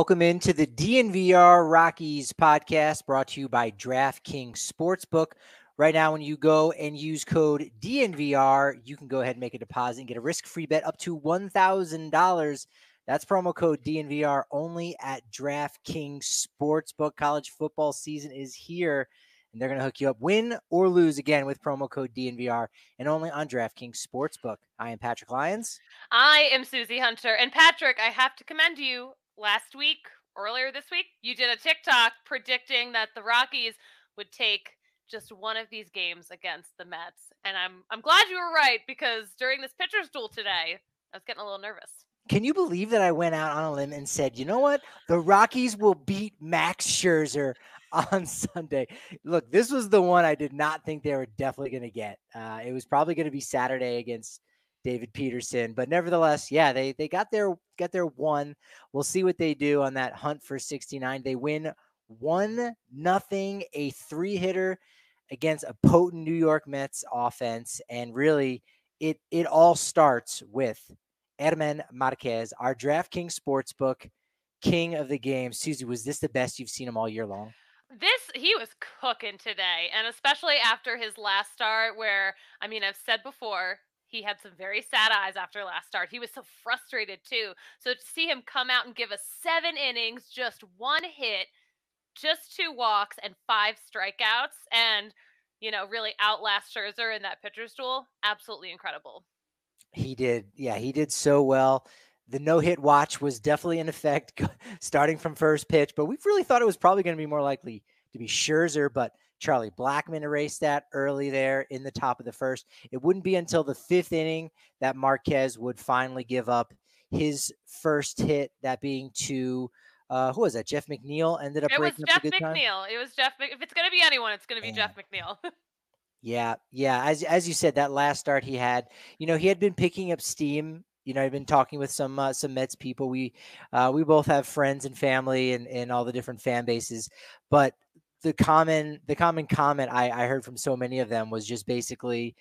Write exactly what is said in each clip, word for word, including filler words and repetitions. Welcome into the D N V R Rockies podcast brought to you by DraftKings Sportsbook. Right now, when you go and use code D N V R, you can go ahead and make a deposit and get a risk-free bet up to one thousand dollars. That's promo code D N V R only at DraftKings Sportsbook. College football season is here, and they're going to hook you up, win or lose, again with promo code D N V R, and only on DraftKings Sportsbook. I am Patrick Lyons. I am Susie Hunter. And Patrick, I have to commend you. Last week, earlier this week, you did a TikTok predicting that the Rockies would take just one of these games against the Mets. And I'm I'm glad you were right, because during this pitcher's duel today, I was getting a little nervous. Can you believe that I went out on a limb and said, you know what? The Rockies will beat Max Scherzer on Sunday. Look, this was the one I did not think they were definitely going to get. Uh, it was probably going to be Saturday against David Peterson, but nevertheless, yeah, they, they got their, got their one. We'll see what they do on that hunt for sixty-nine. They win one, nothing, a three hitter against a potent New York Mets offense. And really it, it all starts with Edman Marquez, our DraftKings Sportsbook king of the game. Susie, was this the best you've seen him all year long? This, he was cooking today. And especially after his last start where, I mean, I've said before, he had some very sad eyes after last start. He was so frustrated too. So to see him come out and give us seven innings, just one hit, just two walks and five strikeouts and, you know, really outlast Scherzer in that pitcher's duel. Absolutely incredible. He did. Yeah, he did so well. The no hit watch was definitely in effect starting from first pitch, but we really thought it was probably going to be more likely to be Scherzer, but Charlie Blackman erased that early there in the top of the first. It wouldn't be until the fifth inning that Marquez would finally give up his first hit, that being to, uh, who was that? Jeff McNeil ended up breaking up a good time. It was Jeff McNeil. It was Jeff. If it's going to be anyone, it's going to be Jeff McNeil. Yeah. Yeah. As, as you said, that last start he had, you know, he had been picking up steam. You know, I've been talking with some uh, some Mets people. We uh, we both have friends and family and, and all the different fan bases, but The common the common comment I, I heard from so many of them was just basically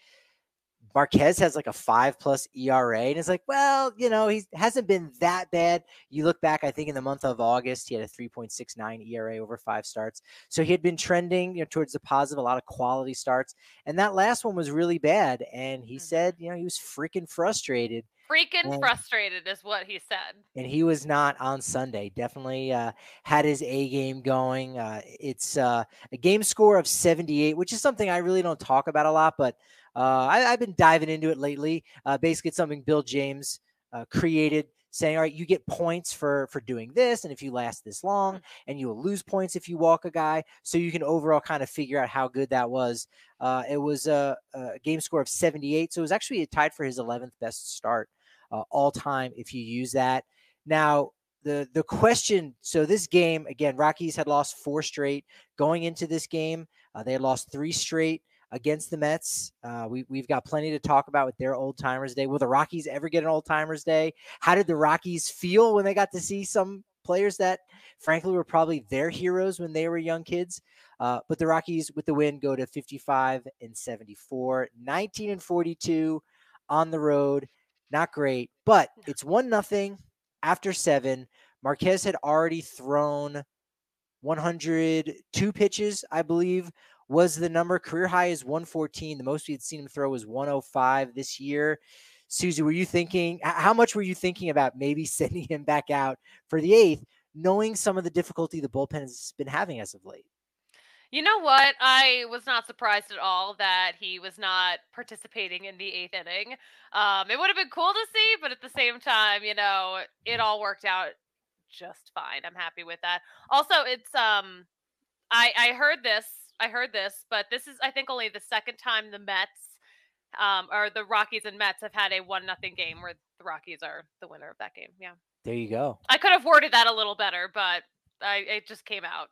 Marquez has like a five plus E R A. And it's like, well, you know, he hasn't been that bad. You look back, I think in the month of August, he had a three point six nine E R A over five starts. So he had been trending, you know, towards the positive, a lot of quality starts. And that last one was really bad. And he mm-hmm. said, you know, he was freaking frustrated. Freaking and, frustrated is what he said. And he was not on Sunday. Definitely uh, had his A game going. Uh, it's uh, a game score of seventy-eight, which is something I really don't talk about a lot, but uh, I, I've been diving into it lately. Uh, basically, it's something Bill James uh, created, saying, all right, you get points for for doing this, and if you last this long, and you will lose points if you walk a guy, so you can overall kind of figure out how good that was. Uh, it was a, a game score of seventy-eight, so it was actually tied for his eleventh best start. Uh, all time if you use that. Now, the the question, so this game, again, Rockies had lost four straight. Going into this game, uh, they had lost three straight against the Mets. Uh, we, we've got plenty to talk about with their old-timers day. Will the Rockies ever get an old-timers day? How did the Rockies feel when they got to see some players that, frankly, were probably their heroes when they were young kids? Uh, but the Rockies, with the win, go to fifty-five and seventy-four, nineteen and forty-two on the road. Not great, but it's one nothing after seven. Marquez had already thrown one hundred two pitches, I believe, was the number. Career high is one fourteen. The most we had seen him throw was one oh five this year. Susie, were you thinking, how much were you thinking about maybe sending him back out for the eighth, knowing some of the difficulty the bullpen has been having as of late? You know what? I was not surprised at all that he was not participating in the eighth inning. Um, it would have been cool to see, but at the same time, you know, it all worked out just fine. I'm happy with that. Also, it's um, I I heard this, I heard this, but this is I think only the second time the Mets, um, or the Rockies and Mets have had a one nothing game where the Rockies are the winner of that game. Yeah. There you go. I could have worded that a little better, but I it just came out.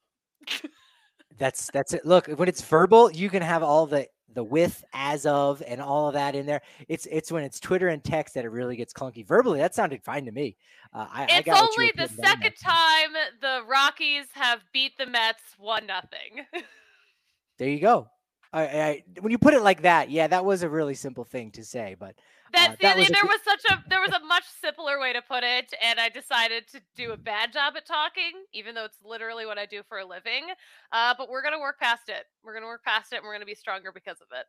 That's that's it. Look, when it's verbal, you can have all the the with, as of, and all of that in there. It's it's when it's Twitter and text that it really gets clunky. Verbally, that sounded fine to me. Uh, I, it's I got only the second time the Rockies have beat the Mets one nothing. There you go. I, I, when you put it like that, yeah, that was a really simple thing to say, but that, uh, that see, was there a, was such a there was a much simpler way to put it, and I decided to do a bad job at talking, even though it's literally what I do for a living. Uh, but we're gonna work past it. We're gonna work past it, and we're gonna be stronger because of it.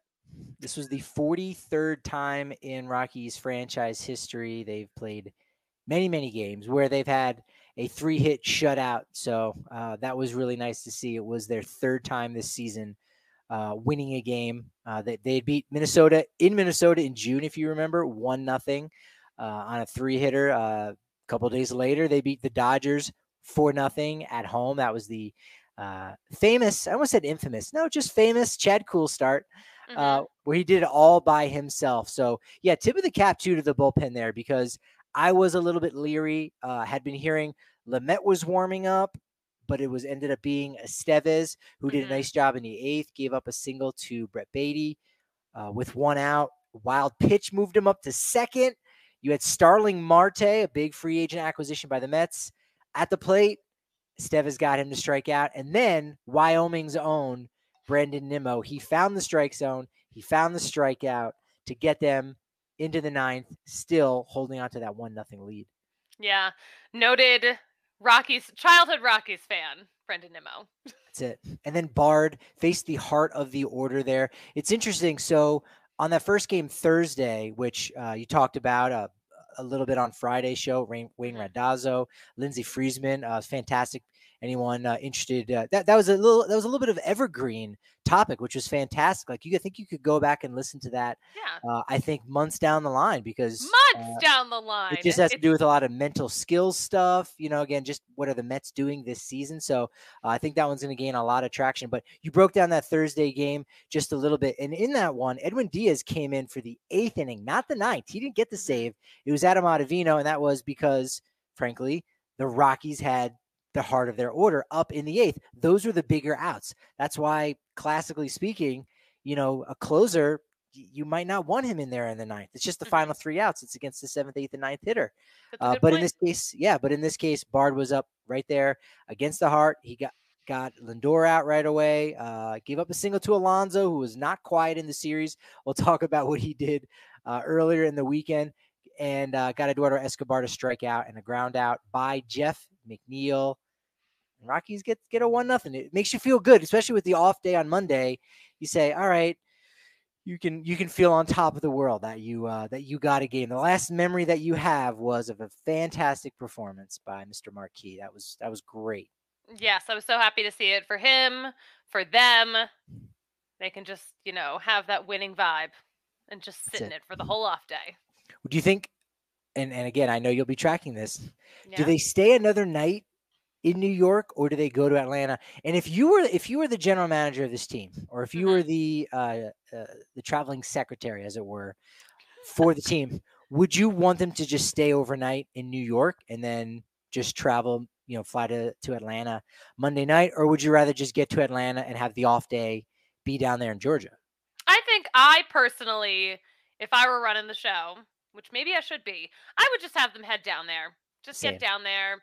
This was the forty-third time in Rockies franchise history they've played many, many games where they've had a three-hit shutout. So uh, that was really nice to see. It was their third time this season. Uh, winning a game uh, that they, they beat Minnesota in Minnesota in June, if you remember, one nothing uh, on a three hitter. Uh, a couple days later, they beat the Dodgers four nothing at home. That was the uh, famous, I almost said infamous, no, just famous Chad Kuhl start mm-hmm. uh, where he did it all by himself. So yeah, tip of the cap too to the bullpen there, because I was a little bit leery. Uh, had been hearing Lamet was warming up, but it was ended up being Estevez, who did a nice job in the eighth, gave up a single to Brett Beatty uh, with one out. Wild pitch moved him up to second. You had Starling Marte, a big free agent acquisition by the Mets, at the plate. Estevez got him to strike out. And then Wyoming's own Brandon Nimmo, he found the strike zone. He found the strikeout to get them into the ninth, still holding on to that one nothing lead. Yeah, noted Rockies, childhood Rockies fan, Brandon Nimmo. That's it. And then Bard faced the heart of the order there. It's interesting. So on that first game Thursday, which uh, you talked about uh, a little bit on Friday's show, Rain, Wayne Randazzo, Lindsey Friesman, uh, fantastic. Anyone uh, interested? Uh, that that was a little that was a little bit of evergreen topic, which was fantastic. Like you I think you could go back and listen to that. Yeah. Uh, I think months down the line because months uh, down the line, it just has it's- to do with a lot of mental skills stuff. You know, again, just what are the Mets doing this season? So uh, I think that one's going to gain a lot of traction. But you broke down that Thursday game just a little bit, and in that one, Edwin Diaz came in for the eighth inning, not the ninth. He didn't get the save. It was Adam Ottavino, and that was because, frankly, the Rockies had the heart of their order up in the eighth. Those were the bigger outs. That's why, classically speaking, you know, a closer, you might not want him in there in the ninth. It's just the mm-hmm. final three outs. It's against the seventh, eighth, and ninth hitter. Uh, but point. in this case, yeah, but in this case, Bard was up right there against the heart. He got, got Lindor out right away, uh, gave up a single to Alonso, who was not quiet in the series. We'll talk about what he did uh, earlier in the weekend, and uh, got Eduardo Escobar to strike out and a ground out by Jeff McNeil. Rockies get get a one nothing. It makes you feel good, especially with the off day on Monday. You say, all right, you can you can feel on top of the world that you uh, that you got a game. The last memory that you have was of a fantastic performance by Mister Marquez. That was that was great. Yes, I was so happy to see it for him, for them. They can just, you know, have that winning vibe and just sit That's in it. it for the whole off day. Do you think, and, and again, I know you'll be tracking this, yeah. do they stay another night in New York, or do they go to Atlanta? And if you were, if you were the general manager of this team, or if you mm-hmm. were the, uh, uh, the traveling secretary, as it were, for the team, would you want them to just stay overnight in New York and then just travel, you know, fly to, to Atlanta Monday night? Or would you rather just get to Atlanta and have the off day, be down there in Georgia? I think I personally, if I were running the show, which maybe I should be, I would just have them head down there, just Same. get down there,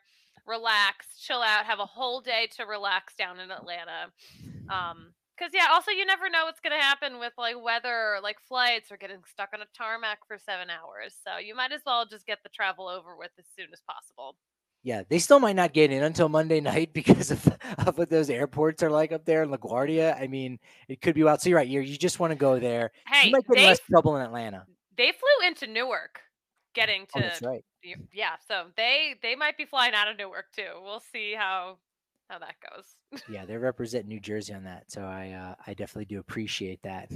relax, chill out, have a whole day to relax down in Atlanta. Um, cause yeah, also you never know what's going to happen with like weather or like flights or getting stuck on a tarmac for seven hours. So you might as well just get the travel over with as soon as possible. Yeah. They still might not get in until Monday night because of, of what those airports are like up there in LaGuardia. I mean, it could be wild. So you're right. You're, you just want to go there. Hey, you might get they, less trouble in Atlanta. They flew into Newark getting to, oh, that's right. yeah. So they, they might be flying out of Newark too. We'll see how, how that goes. Yeah. They represent New Jersey on that. So I, uh, I definitely do appreciate that.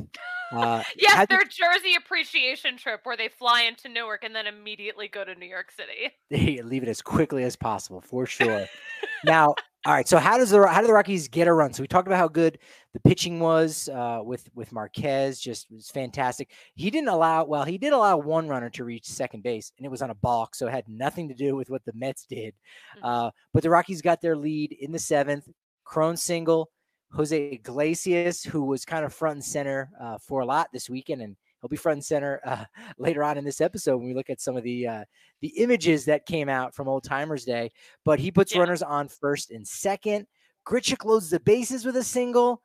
Uh, yes. Their did... Jersey appreciation trip where they fly into Newark and then immediately go to New York City. They leave it as quickly as possible for sure. Now, all right. So how does the, how do the Rockies get a run? So we talked about how good the pitching was uh, with, with Marquez, just was fantastic. He didn't allow, well, he did allow one runner to reach second base, and it was on a balk. So it had nothing to do with what the Mets did. Uh, but the Rockies got their lead in the seventh. Cron single, Jose Iglesias, who was kind of front and center uh, for a lot this weekend. And he'll be front and center uh, later on in this episode when we look at some of the uh, the images that came out from Old Timers Day. But he puts yeah. runners on first and second. Grichuk loads the bases with a single.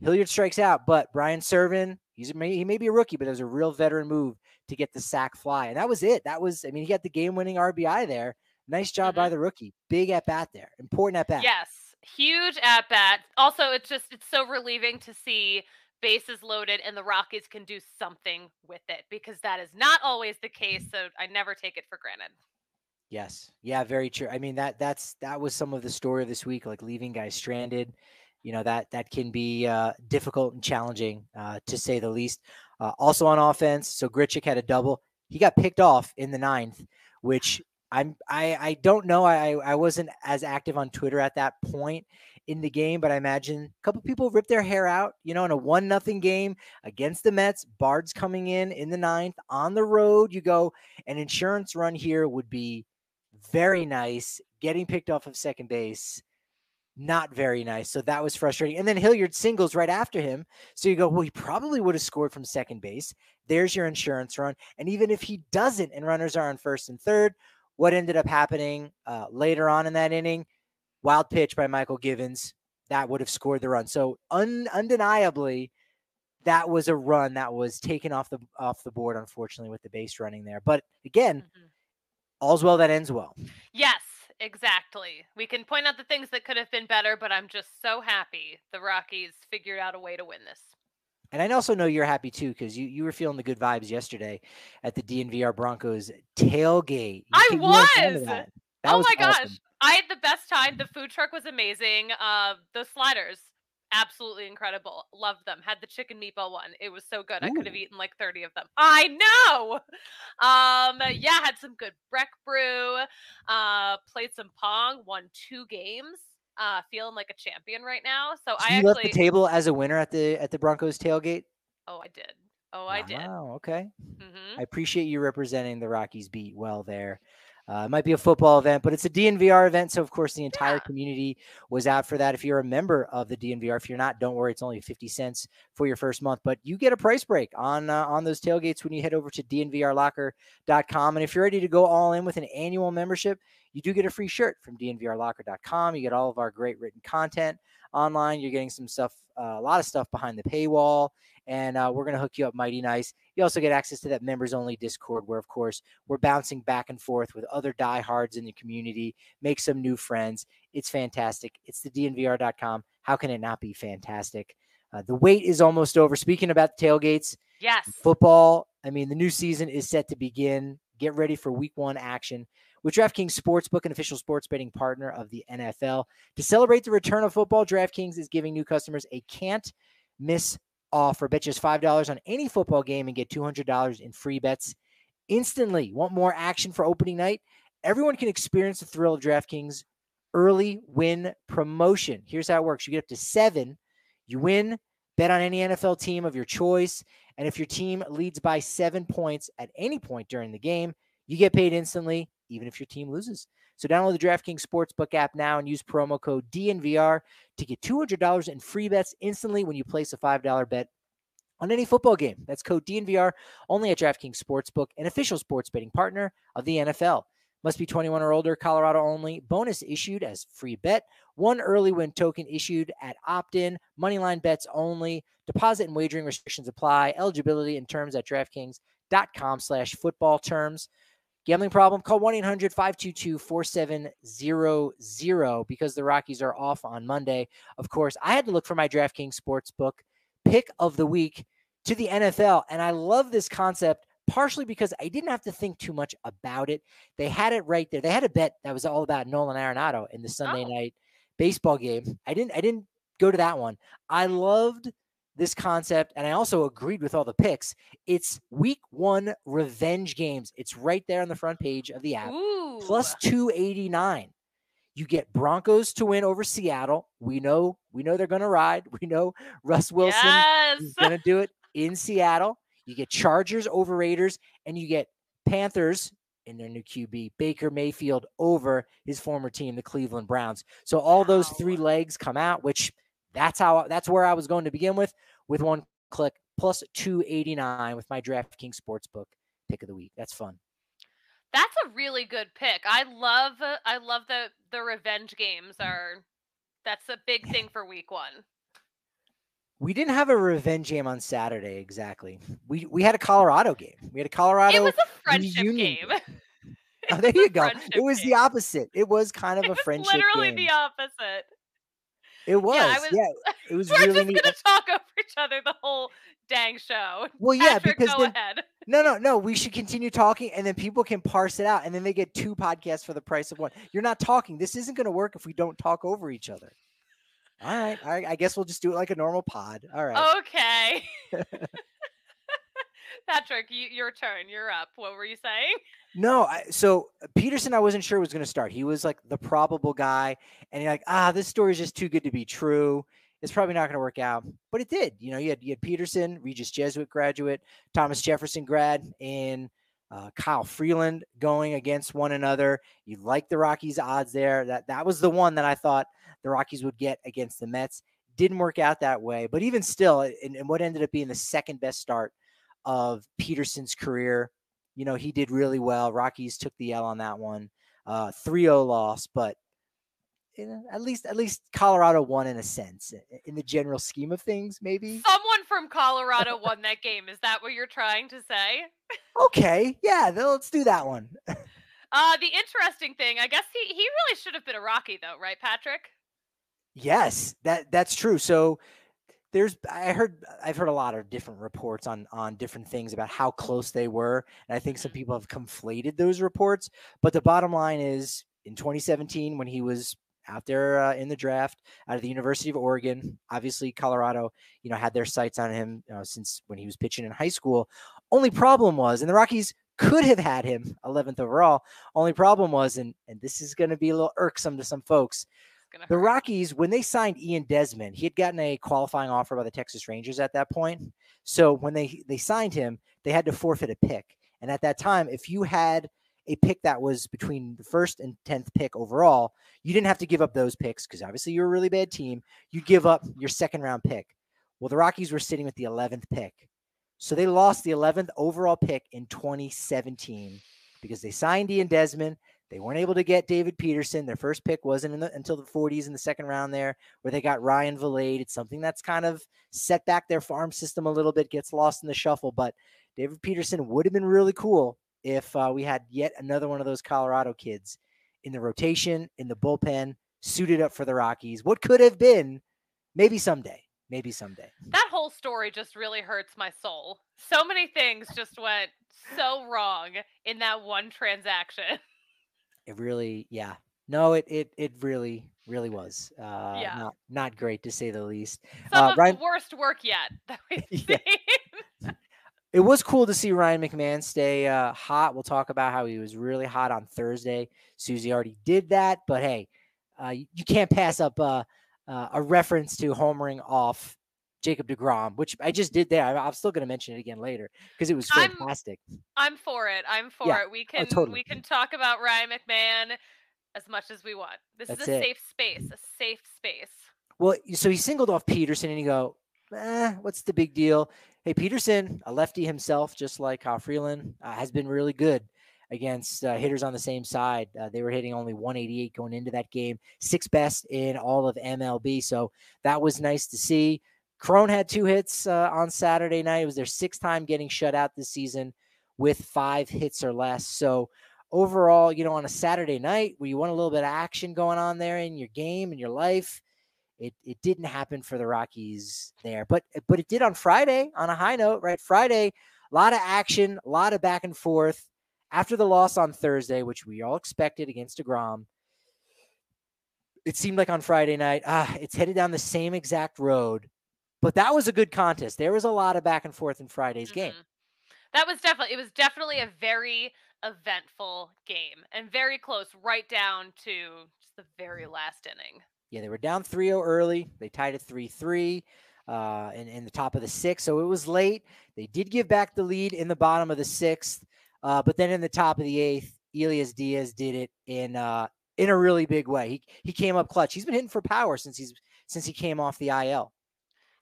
Hilliard strikes out, but Brian Servan, he's a, he may be a rookie, but it was a real veteran move to get the sack fly. And that was it. That was, I mean, he got the game-winning R B I there. Nice job mm-hmm. by the rookie. Big at-bat there. Important at-bat. Yes. Huge at-bat. Also, it's just, it's so relieving to see bases loaded and the Rockies can do something with it, because that is not always the case. So I never take it for granted. Yes. Yeah, very true. I mean, that, that's, that was some of the story of this week, like leaving guys stranded. You know, that, that can be uh, difficult and challenging uh, to say the least. Uh, also on offense. So Grichuk had a double. He got picked off in the ninth, which I'm, I, I don't know. I, I wasn't as active on Twitter at that point in the game, but I imagine a couple people ripped their hair out, you know, in a one nothing game against the Mets. Bard's coming in in the ninth on the road. You go, an insurance run here would be very nice. Getting picked off of second base, not very nice. So that was frustrating. And then Hilliard singles right after him. So you go, well, he probably would have scored from second base. There's your insurance run. And even if he doesn't and runners are on first and third, what ended up happening uh, later on in that inning, wild pitch by Michael Givens, that would have scored the run. So un undeniably, that was a run that was taken off the off the board, unfortunately, with the base running there. But again, mm-hmm. all's well that ends well. Yes. Exactly. We can point out the things that could have been better, but I'm just so happy the Rockies figured out a way to win this. And I also know you're happy too, because you, you were feeling the good vibes yesterday at the D N V R Broncos tailgate. You I was. That. That oh was my awesome. Gosh. I had the best time. The food truck was amazing. Uh, the sliders, absolutely incredible. Loved them. Had the chicken meatball one. It was so good. Ooh. I could have eaten like thirty of them. I know. Um, yeah, had some good Breck brew. Uh, played some Pong. Won two games. Uh, feeling like a champion right now. So, so I you actually left the table as a winner at the at the Broncos tailgate. Oh, I did. Oh, I wow, did. Wow. Okay. Mm-hmm. I appreciate you representing the Rockies beat well there. Uh, it might be a football event, but it's a D N V R event. So, of course, the entire yeah. community was out for that. If you're a member of the D N V R, if you're not, don't worry. It's only fifty cents for your first month. But you get a price break on uh, on those tailgates when you head over to D N V R locker dot com. And if you're ready to go all in with an annual membership, you do get a free shirt from D N V R locker dot com. You get all of our great written content online. You're getting some stuff, uh, a lot of stuff behind the paywall. And uh, we're going to hook you up mighty nice. You also get access to that members-only Discord where, of course, we're bouncing back and forth with other diehards in the community, make some new friends. It's fantastic. It's the D N V R dot com. How can it not be fantastic? Uh, the wait is almost over. Speaking about the tailgates, yes, football, I mean, the new season is set to begin. Get ready for week one action with DraftKings Sportsbook, an official sports betting partner of the N F L. To celebrate the return of football, DraftKings is giving new customers a can't-miss offer. Bet just five dollars on any football game and get two hundred dollars in free bets instantly. Want more action for opening night? Everyone can experience the thrill of DraftKings early win promotion. Here's how it works. You get up to seven. You win. Bet on any N F L team of your choice. And if your team leads by seven points at any point during the game, you get paid instantly, even if your team loses. So download the DraftKings Sportsbook app now and use promo code D N V R to get two hundred dollars in free bets instantly when you place a five dollar bet on any football game. That's code D N V R only at DraftKings Sportsbook, an official sports betting partner of the N F L. Must be twenty-one or older, Colorado only. Bonus issued as free bet. One early win token issued at opt-in. Moneyline bets only. Deposit and wagering restrictions apply. Eligibility and terms at DraftKings dot com slash football terms. Gambling problem? Call one eight hundred five two two four seven zero zero because the Rockies are off on Monday. Of course, I had to look for my DraftKings Sportsbook pick of the week to the N F L, and I love this concept. Partially because I didn't have to think too much about it. They had it right there. They had a bet that was all about Nolan Arenado in the Sunday oh. night baseball game. I didn't I didn't go to that one. I loved this concept, and I also agreed with all the picks. It's week one revenge games. It's right there on the front page of the app. Ooh. Plus two eighty-nine. You get Broncos to win over Seattle. We know, we know they're going to ride. We know Russ Wilson yes. is going to do it in Seattle. You get Chargers over Raiders, and you get Panthers in their new Q B, Baker Mayfield, over his former team, the Cleveland Browns. So all wow. those three legs come out, which that's how that's where I was going to begin with, with one click, plus two eighty-nine with my DraftKings Sportsbook pick of the week. That's fun. That's a really good pick. I love I love the the revenge games are that's a big thing for week one. We didn't have a revenge game on Saturday, exactly. We we had a Colorado game. We had a Colorado It was a friendship game. Oh, there you go. It was game. the opposite. It was kind of it a friendship game. Literally the opposite. It was. Yeah, I was, yeah it was we're really just neat. We're going to talk over each other the whole dang show. Well, yeah, Patrick, because go then, ahead. No, no, no. We should continue talking, and then people can parse it out, and then they get two podcasts for the price of one. You're not talking. This isn't going to work if we don't talk over each other. All right. All right. I guess we'll just do it like a normal pod. All right. Okay. Patrick, you, your turn. You're up. What were you saying? No. I, so Peterson, I wasn't sure was going to start. He was like the probable guy. And you're like, ah, this story is just too good to be true. It's probably not going to work out. But it did. You know, you had, you had Peterson, Regis Jesuit graduate, Thomas Jefferson grad, and uh, Kyle Freeland going against one another. You like the Rockies odds there. That, that was the one that I thought the Rockies would get against the Mets. Didn't work out that way. But even still, in, in what ended up being the second best start of Peterson's career, you know, he did really well. Rockies took the L on that one. Uh, three oh loss, but you know, at least at least Colorado won in a sense, in the general scheme of things, maybe. Someone from Colorado won that game. Is that what you're trying to say? Okay. Yeah, let's do that one. uh, the interesting thing, I guess he, he really should have been a Rocky though, right, Patrick? Yes, that that's true. So there's, I heard, I've heard a lot of different reports on, on different things about how close they were. And I think some people have conflated those reports, but the bottom line is in twenty seventeen, when he was out there uh, in the draft out of the University of Oregon, obviously Colorado, you know, had their sights on him you know, since when he was pitching in high school. Only problem was, and the Rockies could have had him eleventh overall. Only problem was, and, and this is going to be a little irksome to some folks, the Rockies, when they signed Ian Desmond, he had gotten a qualifying offer by the Texas Rangers at that point. So when they, they signed him, they had to forfeit a pick. And at that time, if you had a pick that was between the first and tenth pick overall, you didn't have to give up those picks because obviously you're a really bad team. You give up your second round pick. Well, the Rockies were sitting with the eleventh pick. So they lost the eleventh overall pick in twenty seventeen because they signed Ian Desmond. They weren't able to get David Peterson. Their first pick wasn't in the, until the forties in the second round there, where they got Ryan Valade. It's something that's kind of set back their farm system a little bit, gets lost in the shuffle. But David Peterson would have been really cool if uh, we had yet another one of those Colorado kids in the rotation, in the bullpen, suited up for the Rockies. What could have been, maybe someday, maybe someday. That whole story just really hurts my soul. So many things just went so wrong in that one transaction. It really, yeah, no, it, it, it really, really was, uh, yeah. not, not great to say the least. Some uh, of Ryan, the worst work yet that we've yeah. seen. It was cool to see Ryan McMahon stay uh, hot. We'll talk about how he was really hot on Thursday. Susie already did that, but hey, uh, you, you can't pass up uh, uh, a reference to homering off Jacob deGrom, which I just did there. I'm still going to mention it again later because it was fantastic. I'm, I'm for it. I'm for yeah. it. We can oh, totally. we can talk about Ryan McMahon as much as we want. This That's is a it. safe space, a safe space. Well, so he singled off Peterson, and you go, eh, what's the big deal? Hey, Peterson, a lefty himself, just like Kyle Freeland, uh, has been really good against uh, hitters on the same side. Uh, they were hitting only one eighty-eight going into that game, sixth best in all of M L B. So that was nice to see. Cron had two hits uh, on Saturday night. It was their sixth time getting shut out this season with five hits or less. So overall, you know, on a Saturday night where you want a little bit of action going on there in your game and your life, it it didn't happen for the Rockies there. But but it did on Friday on a high note, right? Friday, a lot of action, a lot of back and forth. After the loss on Thursday, which we all expected against DeGrom, it seemed like on Friday night, ah, it's headed down the same exact road. But that was a good contest. There was a lot of back and forth in Friday's mm-hmm. game. That was definitely, it was definitely a very eventful game and very close right down to just the very last inning. Yeah, they were down three oh early. They tied it three three uh, in, in the top of the sixth. So it was late. They did give back the lead in the bottom of the sixth. Uh, but then in the top of the eighth, Elias Diaz did it in uh, in a really big way. He he came up clutch. He's been hitting for power since he's since he came off the I L.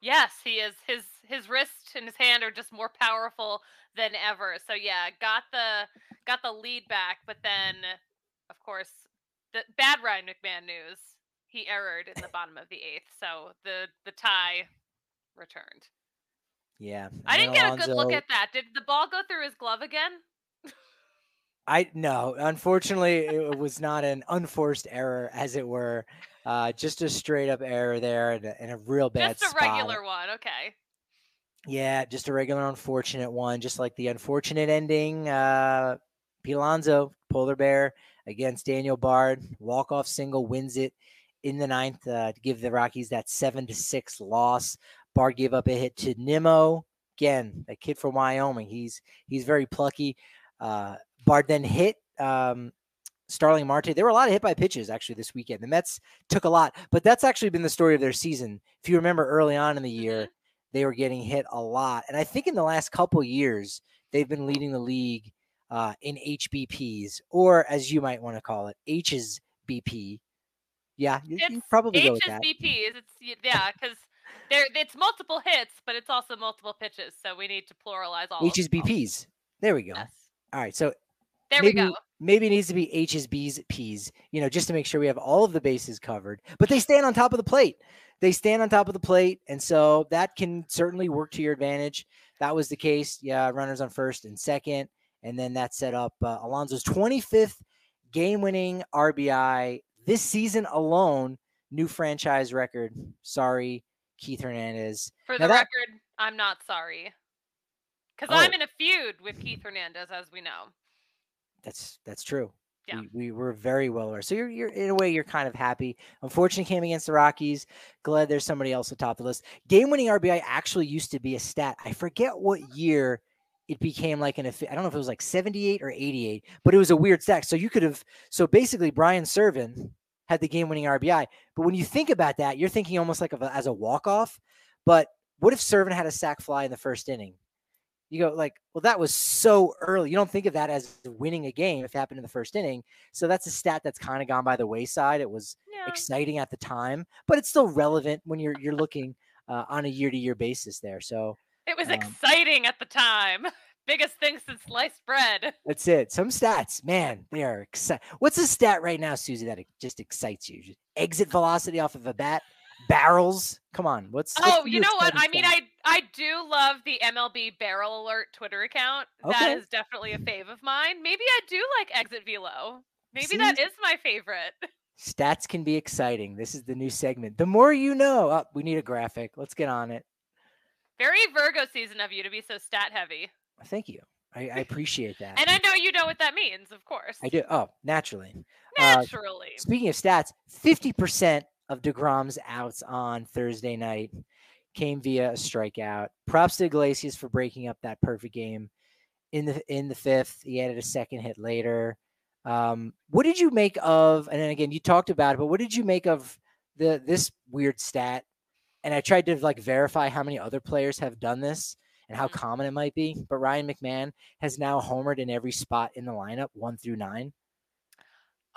Yes, he is. His his wrist and his hand are just more powerful than ever. So yeah, got the got the lead back, but then of course the bad Ryan McMahon news. He errored in the bottom of the eighth, so the the tie returned. Yeah. I didn't get Alonso... a good look at that. Did the ball go through his glove again? I no, unfortunately, it was not an unforced error, as it were. Uh, just a straight up error there and a, and a real bad spot. Just a spot. Regular one. Okay. Yeah, just a regular unfortunate one, just like the unfortunate ending. Uh, Pete Alonso, polar bear against Daniel Bard, walk-off single, wins it in the ninth uh, to give the Rockies that seven to six loss. Bard gave up a hit to Nimmo. Again, a kid from Wyoming. He's he's very plucky. Uh, Bard then hit um, Starling Marte. There were a lot of hit by pitches actually this weekend. The Mets took a lot, but that's actually been the story of their season. If you remember early on in the year, they were getting hit a lot. And I think in the last couple years, they've been leading the league uh, in H B Ps, or as you might want to call it, H S B P. Yeah, you, you probably H S B P go with that. H S B P, it's, yeah, because it's multiple hits, but it's also multiple pitches. So we need to pluralize all H S B Ps. Of there we go. Yes. All right, so there maybe, we go. Maybe it needs to be H S Bs, Ps, you know, just to make sure we have all of the bases covered. But they stand on top of the plate. They stand on top of the plate, and so that can certainly work to your advantage. That was the case. Yeah, runners on first and second, and then that set up uh, Alonso's twenty-fifth game-winning R B I this season alone, new franchise record. Sorry, Keith Hernandez. For now the that- record, I'm not sorry. Because oh. I'm in a feud with Keith Hernandez, as we know. That's that's true. Yeah. We, we were very well aware. So you're you're in a way you're kind of happy. Unfortunately, came against the Rockies. Glad there's somebody else atop the list. Game-winning R B I actually used to be a stat. I forget what year it became like an. I don't know if it was like seventy-eight or eighty-eight, but it was a weird stat. So you could have. So basically, Brian Servan had the game-winning R B I. But when you think about that, you're thinking almost like of a, as a walk-off. But what if Servan had a sac fly in the first inning? You go like, well, that was so early. You don't think of that as winning a game if it happened in the first inning. So that's a stat that's kind of gone by the wayside. It was yeah. exciting at the time, but it's still relevant when you're you're looking uh, on a year-to-year basis there. So it was um, exciting at the time. Biggest thing since sliced bread. That's it. Some stats, man, they are exciting. What's a stat right now, Susie, that just excites you? Just exit velocity off of a bat. Barrels, come on. What's oh, you know what? I mean, I I do love the M L B Barrel Alert Twitter account. Okay. That is definitely a fave of mine. Maybe I do like exit velo. Maybe See? That is my favorite. Stats can be exciting. This is the new segment. The more you know. Oh, we need a graphic. Let's get on it. Very Virgo season of you to be so stat heavy. Thank you. I, I appreciate that. And I know you know what that means, of course. I do. Oh, naturally. Naturally. Uh, speaking of stats, fifty percent of DeGrom's outs on Thursday night came via a strikeout. Props to Iglesias for breaking up that perfect game in the in the fifth. He added a second hit later. Um, what did you make of? And then again, you talked about it, but what did you make of the this weird stat? And I tried to like verify how many other players have done this and how mm-hmm. common it might be. But Ryan McMahon has now homered in every spot in the lineup, one through nine.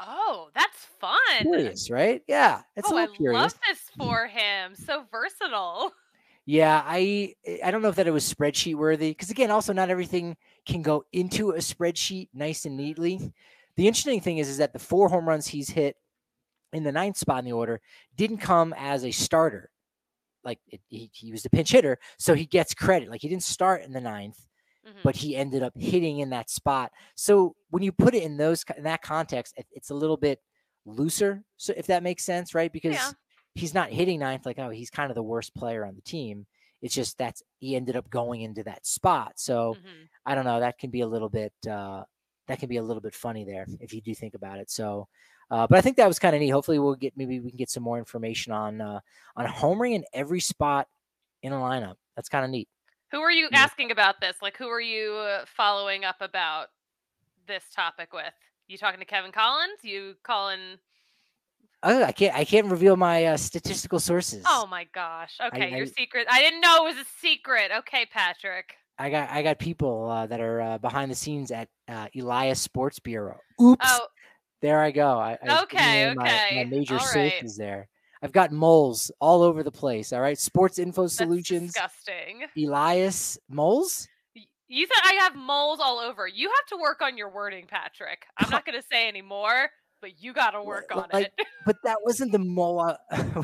Oh, that's fun. Curious, right? Yeah. It's oh, a I curious. Love this for him. So versatile. Yeah. I, I don't know if that it was spreadsheet worthy. Cause again, also not everything can go into a spreadsheet nice and neatly. The interesting thing is, is that the four home runs he's hit in the ninth spot in the order didn't come as a starter. Like it, he, he was the pinch hitter. So he gets credit. Like he didn't start in the ninth. Mm-hmm. But he ended up hitting in that spot. So when you put it in those in that context, it, it's a little bit looser. So if that makes sense, right? Because yeah. he's not hitting ninth, like oh, he's kind of the worst player on the team. It's just that's he ended up going into that spot. So mm-hmm. I don't know. That can be a little bit uh, that can be a little bit funny there if you do think about it. So, uh, but I think that was kind of neat. Hopefully, we'll get maybe we can get some more information on uh, on homering in every spot in a lineup. That's kind of neat. Who are you asking about this? Like, who are you following up about this topic with? You talking to Kevin Collins? You calling? Oh, I can't. I can't reveal my uh, statistical sources. Oh my gosh. Okay, I, your I, secret. I didn't know it was a secret. Okay, Patrick. I got. I got people uh, that are uh, behind the scenes at uh, Elias Sports Bureau. Oops. Oh. There I go. I, I okay. Okay. My, my major all safe right. is there. I've got moles all over the place. All right. Sports Info That's Solutions. Disgusting. Elias moles. You said I have moles all over. You have to work on your wording, Patrick. I'm not going to say any more, but you got to work like, on it. But that wasn't the mole. I,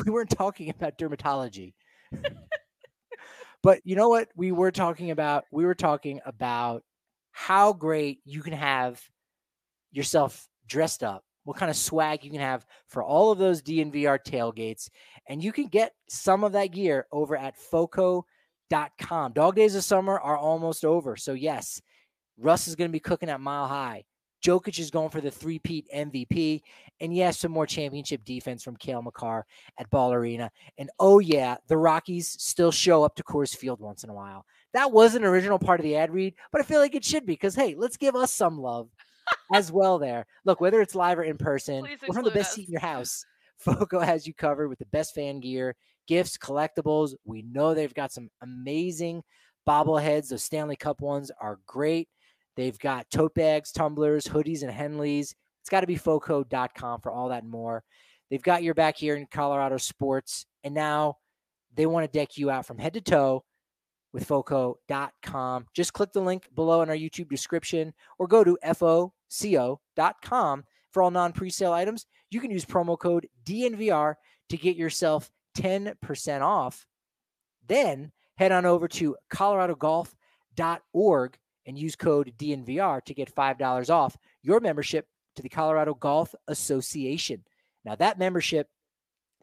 we weren't talking about dermatology. But you know what we were talking about? We were talking about how great you can have yourself dressed up, what kind of swag you can have for all of those D N V R tailgates. And you can get some of that gear over at foco dot com. Dog days of summer are almost over. So, yes, Russ is going to be cooking at Mile High. Jokic is going for the three-peat M V P. And, yes, some more championship defense from Cale Makar at Ball Arena. And, oh, yeah, the Rockies still show up to Coors Field once in a while. That was an original part of the ad read, but I feel like it should be because, hey, let's give us some love as well there. Look, whether it's live or in person, we're from the best us. seat in your house. Foco has you covered with the best fan gear, gifts, collectibles. We know they've got some amazing bobbleheads. Those Stanley Cup ones are great. They've got tote bags, tumblers, hoodies, and Henleys. It's got to be foco dot com for all that and more. They've got your back here in Colorado sports, and now they want to deck you out from head to toe with foco dot com. Just click the link below in our YouTube description or go to foco dot com for all non-presale items. You can use promo code D N V R to get yourself ten percent off. Then head on over to colorado golf dot org and use code D N V R to get five dollars off your membership to the Colorado Golf Association. Now, that membership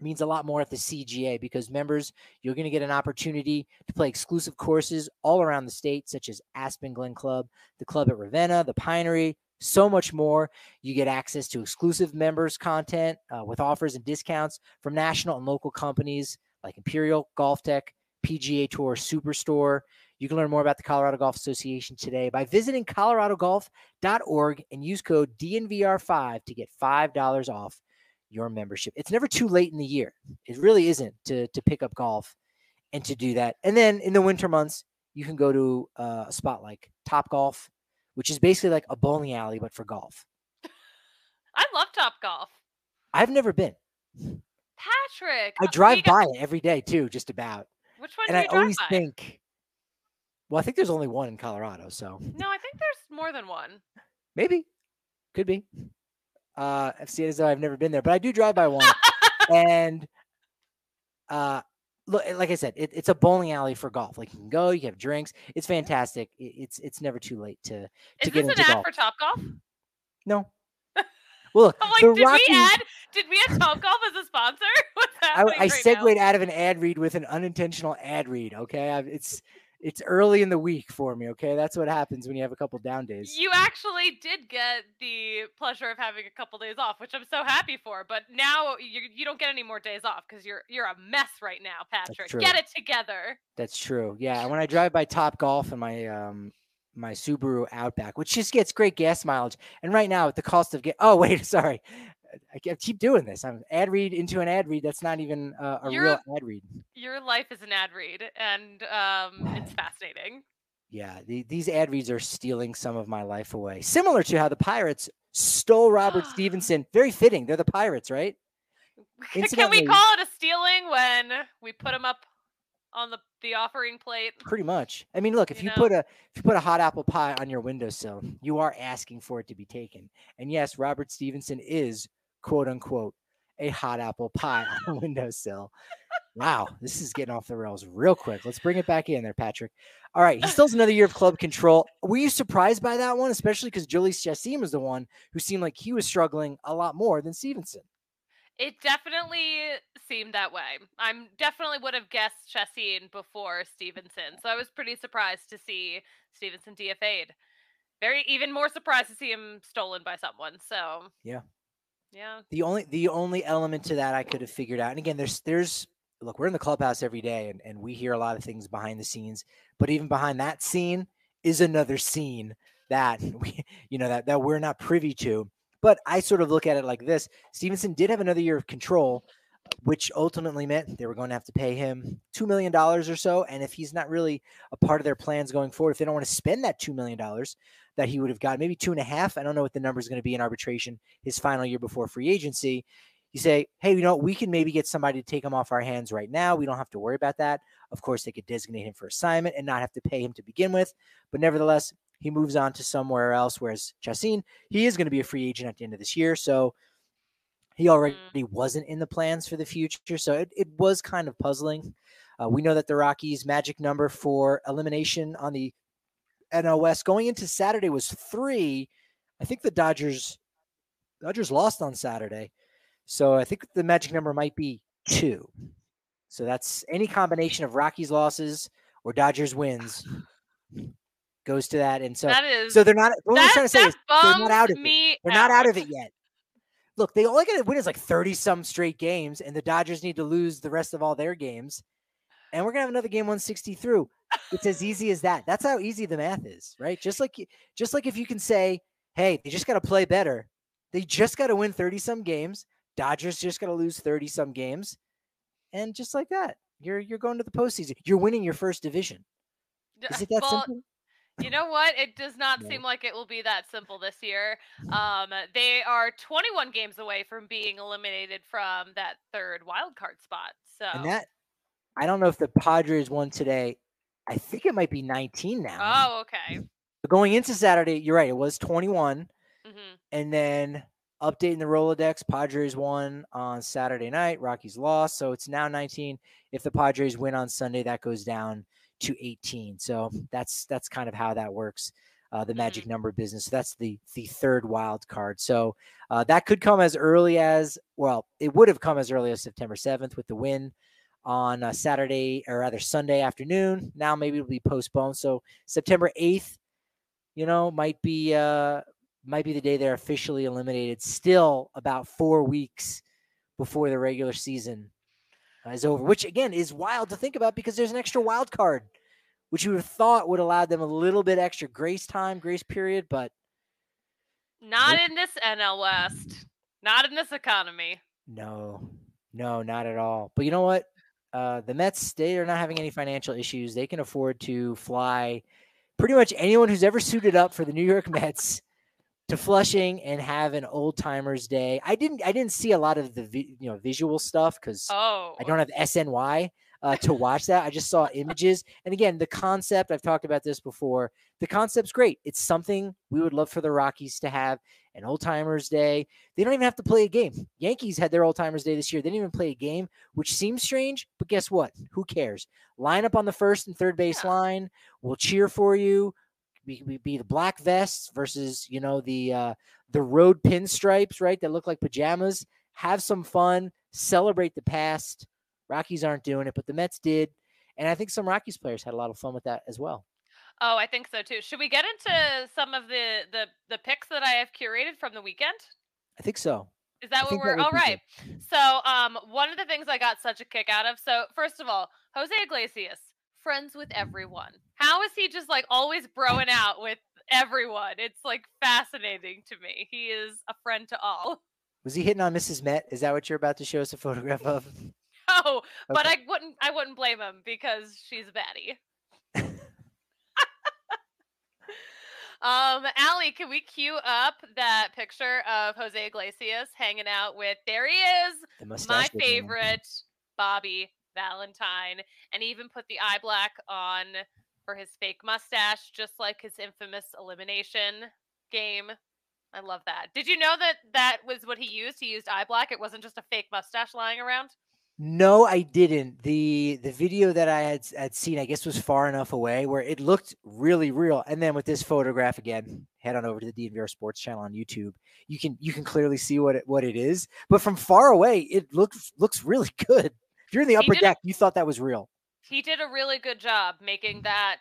means a lot more at the C G A because members, you're going to get an opportunity to play exclusive courses all around the state, such as Aspen Glen Club, the club at Ravenna, the Pinery, so much more. You get access to exclusive members content uh, with offers and discounts from national and local companies like Imperial, Golf Tech, P G A Tour, Superstore. You can learn more about the Colorado Golf Association today by visiting colorado golf dot org and use code D N V R five to get five dollars off your membership. It's never too late in the year. It really isn't to, to pick up golf and to do that. And then in the winter months, you can go to uh, a spot like Top Golf, which is basically like a bowling alley, but for golf. I love Top Golf. I've never been. Patrick. I drive oh, by got- it every day too, just about. Which one and do you I drive always by? think, well, I think there's only one in Colorado. So no, I think there's more than one. Maybe. Could be. Uh, I've seen it as though I've never been there, but I do drive by one. And uh, look, like I said, it, it's a bowling alley for golf. Like you can go, you can have drinks. It's fantastic. It, it's it's never too late to, to get into golf. Is this an ad for Topgolf? No. Well, look, I'm like, the did Rockies... we add? Did we add Topgolf as a sponsor? What's happening I, I right segued now? out of an ad read with an unintentional ad read. Okay, I've, it's. It's early in the week for me, okay? That's what happens when you have a couple down days. You actually did get the pleasure of having a couple days off, which I'm so happy for. But now you, you don't get any more days off because you're you're a mess right now, Patrick. Get it together. That's true. Yeah, when I drive by Top Golf and my um my Subaru Outback, which just gets great gas mileage, and right now at the cost of get oh wait sorry, I keep doing this. I'm ad read into an ad read. That's not even uh, a your, real ad read. Your life is an ad read, and um, it's fascinating. Yeah, the, these ad reads are stealing some of my life away. Similar to how the Pirates stole Robert Stevenson. Very fitting. They're the Pirates, right? Can we call it a stealing when we put them up on the, the offering plate? Pretty much. I mean, look, if you, you know? put a if you put a hot apple pie on your windowsill, you are asking for it to be taken. And yes, Robert Stevenson is, quote unquote, a hot apple pie on a windowsill. Wow, this is getting off the rails real quick. Let's bring it back in there, Patrick. All right, he still has another year of club control. Were you surprised by that one, especially because Julie Shassim was the one who seemed like he was struggling a lot more than Stevenson? It definitely seemed that way. I definitely would have guessed Shassim before Stevenson, so I was pretty surprised to see Stevenson D F A'd. Very, even more surprised to see him stolen by someone. So yeah. Yeah. The only the only element to that I could have figured out. And again, there's there's look, we're in the clubhouse every day and, and we hear a lot of things behind the scenes, but even behind that scene is another scene that we you know that, that we're not privy to. But I sort of look at it like this. Stevenson did have another year of control, which ultimately meant they were going to have to pay him two million dollars or so. And if he's not really a part of their plans going forward, if they don't want to spend that two million dollars that he would have got, maybe two and a half. I don't know what the number is going to be in arbitration his final year before free agency. You say, hey, you know, we can maybe get somebody to take him off our hands right now. We don't have to worry about that. Of course, they could designate him for assignment and not have to pay him to begin with. But nevertheless, he moves on to somewhere else, whereas Chassin, he is going to be a free agent at the end of this year. So he already wasn't in the plans for the future. So it, it was kind of puzzling. Uh, we know that the Rockies' magic number for elimination on the N O S going into Saturday was three. I think the Dodgers Dodgers lost on Saturday. So I think the magic number might be two. So that's any combination of Rockies losses or Dodgers wins goes to that. And so, that is, so they're not, what that, I'm trying to say is they're not out of it. They're out. not out of it yet. Look, they only got to win is like thirty some straight games, and the Dodgers need to lose the rest of all their games. And we're going to have another game one sixty through. It's as easy as that. That's how easy the math is, right? Just like, just like if you can say, hey, they just got to play better. They just got to win thirty some games. Dodgers just got to lose thirty some games. And just like that, you're, you're going to the postseason. You're winning your first division. Is it that well, simple? You know what? It does not seem like it will be that simple this year. Um, they are twenty-one games away from being eliminated from that third wild card spot. So and that, I don't know if the Padres won today. I think it might be nineteen now. Oh, okay. But going into Saturday, you're right. It was twenty-one. Mm-hmm. And then updating the Rolodex, Padres won on Saturday night. Rockies lost. So it's now nineteen. If the Padres win on Sunday, that goes down to eighteen. So that's that's kind of how that works, uh, the magic mm-hmm. number business. So that's the the third wild card. So uh, that could come as early as, well, it would have come as early as September seventh with the win on uh, Saturday, or rather Sunday afternoon. Now maybe it'll be postponed. So September eighth, you know, might be uh, might be the day they're officially eliminated. Still about four weeks before the regular season is over, which again is wild to think about because there's an extra wild card, which you would have thought would allow them a little bit extra grace time, grace period, but not nope. in this N L West, not in this economy. No, no, not at all. But you know what? Uh, the Mets, they are not having any financial issues. They can afford to fly pretty much anyone who's ever suited up for the New York Mets to Flushing and have an old timers day. I didn't, I didn't see a lot of the vi- you know, visual stuff because oh. I don't have S N Y uh, to watch that. I just saw images. And again, the concept, I've talked about this before. The concept's great. It's something we would love for the Rockies to have, an old timers day. They don't even have to play a game. Yankees had their old timers day this year. They didn't even play a game, which seems strange, but guess what? Who cares? Line up on the first and third base yeah. line. We'll cheer for you. We, we be the black vests versus, you know, the uh, the road pinstripes, right? That look like pajamas. Have some fun. Celebrate the past. Rockies aren't doing it, but the Mets did. And I think some Rockies players had a lot of fun with that as well. Oh, I think so, too. Should we get into some of the, the, the picks that I have curated from the weekend? I think so. Is that I what we're – all right. Good. So um, one of the things I got such a kick out of – so first of all, Jose Iglesias, friends with everyone. How is he just like always broing out with everyone? It's like fascinating to me. He is a friend to all. Was he hitting on Missus Met? Is that what you're about to show us a photograph of? No, okay. But I wouldn't I wouldn't blame him because she's a baddie. um, Allie, can we cue up that picture of Jose Iglesias hanging out with, there he is, the my favorite, man. Bobby Valentine, and he even put the eye black on for his fake mustache, just like his infamous elimination game. I love that. Did you know that that was what he used? He used eye black. It wasn't just a fake mustache lying around. No, I didn't. The the video that I had, had seen, I guess, was far enough away where it looked really real. And then with this photograph, again, head on over to the D N V R Sports channel on YouTube. You can you can clearly see what it, what it is. But from far away, it looks looks really good. If you're in the upper deck, you thought that was real. He did a really good job making that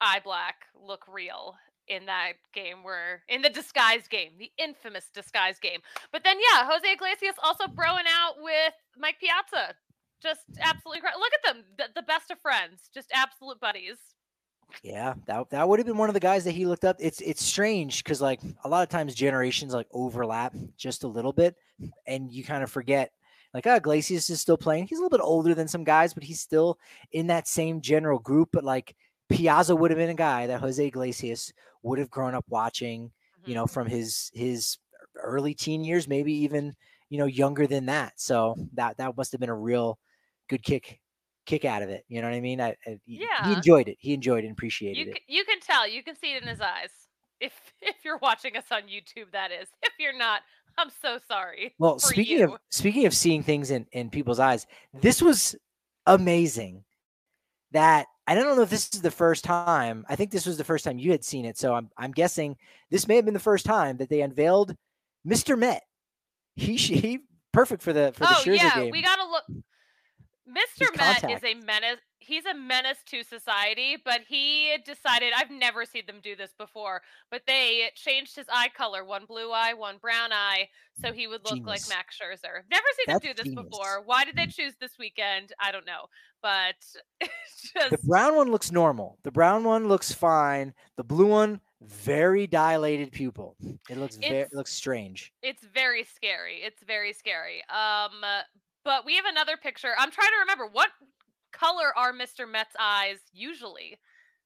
eye black look real in that game where in the disguise game, the infamous disguise game. But then, yeah, Jose Iglesias also broing out with Mike Piazza. Just absolutely incredible. Look at them. The, the best of friends, just absolute buddies. Yeah, that, that would have been one of the guys that he looked up. It's, it's strange because like a lot of times generations like overlap just a little bit and you kind of forget. Like, oh, Iglesias is still playing. He's a little bit older than some guys, but he's still in that same general group. But, like, Piazza would have been a guy that Jose Iglesias would have grown up watching, mm-hmm. you know, from his his early teen years, maybe even, you know, younger than that. So that that must have been a real good kick kick out of it. You know what I mean? I, I, yeah. He enjoyed it. He enjoyed it and appreciated you, it. You can tell. You can see it in his eyes. If if you're watching us on YouTube, that is. If you're not, I'm so sorry. Well, speaking you. of speaking of seeing things in, in people's eyes, this was amazing. that I don't know if this is the first time. I think this was the first time you had seen it. So I'm, I'm guessing this may have been the first time that they unveiled Mister Met. He, he perfect for the, for oh, the Scherzer yeah, game. We got to look. Mister Met contact. is a menace. He's a menace to society, but he decided, I've never seen them do this before, but they changed his eye color, one blue eye, one brown eye, so he would look genius. like Max Scherzer. Never seen That's them do this genius. before. Why did they choose this weekend? I don't know, but it's just... The brown one looks normal. The brown one looks fine. The blue one, very dilated pupil. It looks, very, it looks strange. It's very scary. It's very scary. Um, but we have another picture. I'm trying to remember what... color are Mister Met's eyes usually?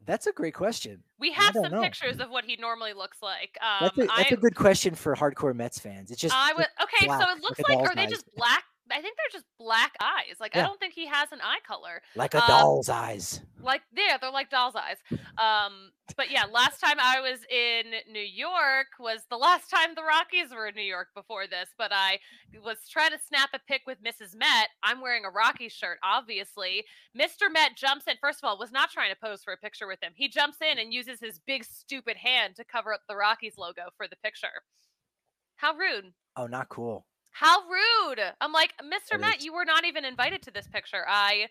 That's a great question. We have some know. pictures of what he normally looks like. Um, that's a, that's I, a good question for hardcore Mets fans. It's just I was okay. Black, so it looks like, like are they eyes. just black? I think they're just black eyes. Like yeah. I don't think he has an eye color. Like a um, doll's eyes. Like yeah, they're like doll's eyes. Um, but yeah, last time I was in New York was the last time the Rockies were in New York before this. But I was trying to snap a pic with Missus Met. I'm wearing a Rockies shirt, obviously. Mister Met jumps in. First of all, was not trying to pose for a picture with him. He jumps in and uses his big stupid hand to cover up the Rockies logo for the picture. How rude! Oh, not cool. How rude. I'm like, Mister Met, you were not even invited to this picture. I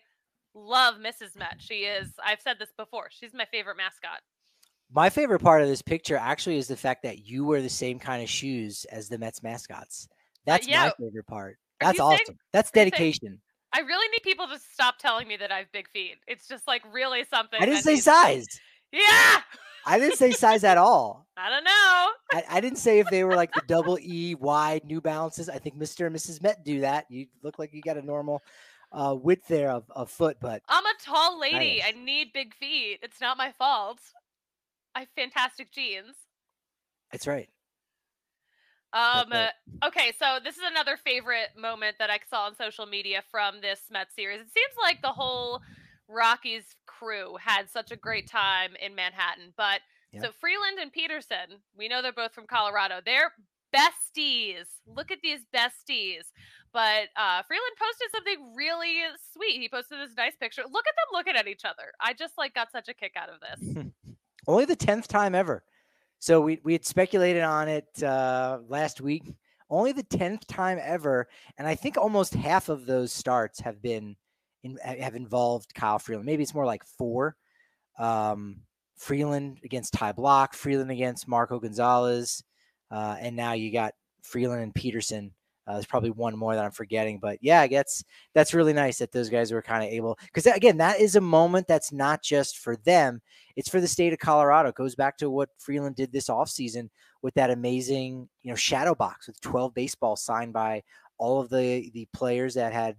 love Missus Met. She is, I've said this before, she's my favorite mascot. My favorite part of this picture actually is the fact that you wear the same kind of shoes as the Mets mascots. That's uh, yeah. my favorite part. That's awesome. Saying, That's dedication. I really need people to stop telling me that I have big feet. It's just like really something. I didn't say size. Yeah. I didn't say size at all. I don't know. I, I didn't say if they were like the double E wide New Balances. I think Mister and Missus Met do that. You look like you got a normal uh, width there of a foot, but I'm a tall lady. Nice. I need big feet. It's not my fault. I have fantastic jeans. That's right. Um, uh, okay, so this is another favorite moment that I saw on social media from this Met series. It seems like the whole Rockies crew had such a great time in Manhattan, but yeah. so Freeland and Peterson, we know they're both from Colorado. They're besties. Look at these besties. But uh, Freeland posted something really sweet. He posted this nice picture. Look at them looking at each other. I just like got such a kick out of this. Only the tenth time ever. So we we had speculated on it uh, last week. Only the tenth time ever, and I think almost half of those starts have been. In, have involved Kyle Freeland. Maybe it's more like four. Um, Freeland against Ty Block, Freeland against Marco Gonzalez, uh, and now you got Freeland and Peterson. Uh, there's probably one more that I'm forgetting, but yeah, I guess that's really nice that those guys were kind of able, because again, that is a moment that's not just for them. It's for the state of Colorado. It goes back to what Freeland did this offseason with that amazing, you know, shadow box with twelve baseballs signed by all of the, the players that had,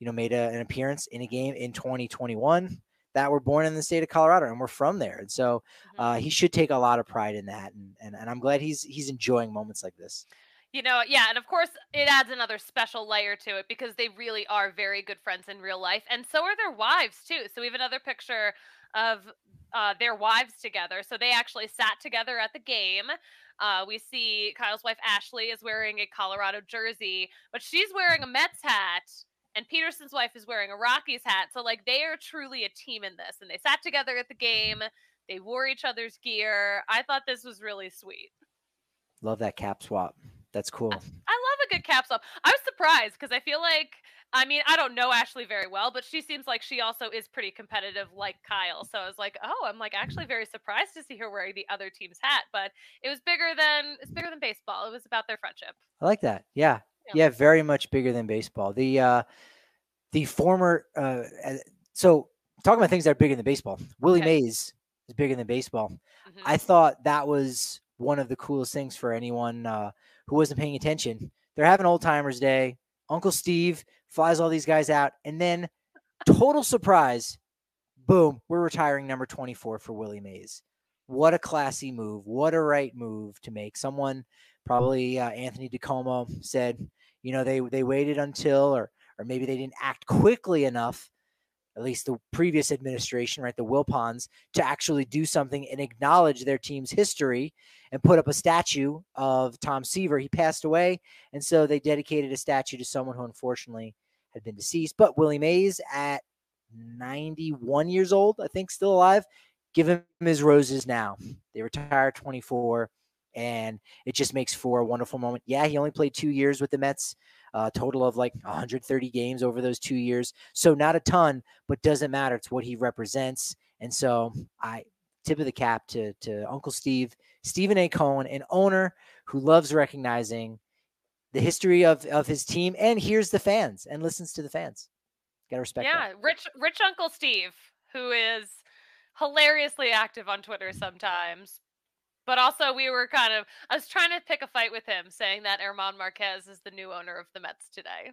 you know, made a, an appearance in a game in twenty twenty-one that were born in the state of Colorado and were from there. And so uh, he should take a lot of pride in that. And, and, and I'm glad he's, he's enjoying moments like this. You know, yeah, and of course it adds another special layer to it because they really are very good friends in real life. And so are their wives too. So we have another picture of uh, their wives together. So they actually sat together at the game. Uh, we see Kyle's wife, Ashley, is wearing a Colorado jersey, but she's wearing a Mets hat. And Peterson's wife is wearing a Rockies hat. So, like, they are truly a team in this. And they sat together at the game. They wore each other's gear. I thought this was really sweet. Love that cap swap. That's cool. I, I love a good cap swap. I was surprised because I feel like, I mean, I don't know Ashley very well, but she seems like she also is pretty competitive like Kyle. So I was like, oh, I'm like actually very surprised to see her wearing the other team's hat. But it was bigger than, it's bigger than baseball. It was about their friendship. I like that. Yeah. Yeah, very much bigger than baseball. The uh, the former uh, so talking about things that are bigger than baseball. Willie okay. Mays is bigger than baseball. Mm-hmm. I thought that was one of the coolest things for anyone uh, who wasn't paying attention. They're having old timers day. Uncle Steve flies all these guys out, and then total surprise, boom! We're retiring number twenty-four for Willie Mays. What a classy move! What a right move to make. Someone. Probably uh, Anthony DiComo said, you know, they they waited until, or or maybe they didn't act quickly enough, at least the previous administration, right, the Wilpons, to actually do something and acknowledge their team's history and put up a statue of Tom Seaver. He passed away, and so they dedicated a statue to someone who unfortunately had been deceased. But Willie Mays at ninety-one years old, I think, still alive. Give him his roses now. They retire twenty-four, and it just makes for a wonderful moment. Yeah, he only played two years with the Mets, a uh, total of like one hundred thirty games over those two years. So not a ton, but doesn't matter. It's what he represents. And so I tip of the cap to, to Uncle Steve, Stephen A. Cohen, an owner who loves recognizing the history of, of his team and hears the fans and listens to the fans. Got to respect yeah, that. Yeah, rich, rich Uncle Steve, who is hilariously active on Twitter sometimes. But also we were kind of, I was trying to pick a fight with him saying that Edman Marquez is the new owner of the Mets today.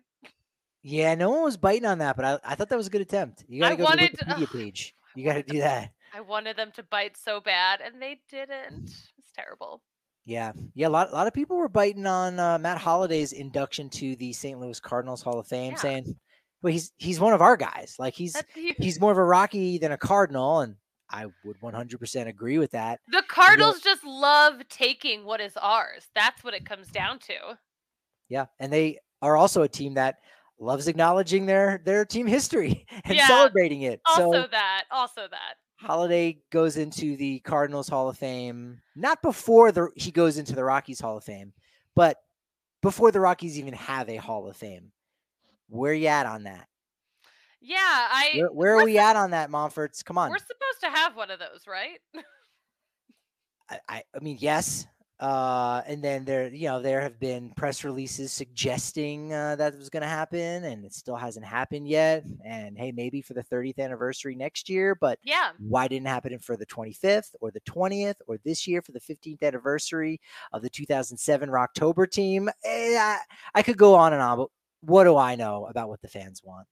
Yeah, no one was biting on that, but I, I thought that was a good attempt. You got to go wanted, to the Wikipedia uh, page. You got to do that. I wanted them to bite so bad, and they didn't. It's terrible. Yeah. Yeah. A lot, a lot of people were biting on uh, Matt Holiday's induction to the Saint Louis Cardinals Hall of Fame, yeah. saying, well, he's, he's one of our guys. Like he's, he's more of a Rocky than a Cardinal. And I would one hundred percent agree with that. The Cardinals yet, just love taking what is ours. That's what it comes down to. Yeah. And they are also a team that loves acknowledging their, their team history and yeah, celebrating it. Also so, that, also that. Holiday goes into the Cardinals Hall of Fame, not before the, he goes into the Rockies Hall of Fame, but before the Rockies even have a Hall of Fame. Where are you at on that? Yeah. I. Where, where are we at on that, Monforts? Come on. We're supposed to have one of those, right? I, I, I mean, yes. Uh, and then there, you know, there have been press releases suggesting uh, that it was going to happen, and it still hasn't happened yet. And hey, maybe for the thirtieth anniversary next year, but yeah, why didn't it happen for the twenty-fifth or the twentieth or this year for the fifteenth anniversary of the two thousand seven Rocktober team? I, I could go on and on, but what do I know about what the fans want?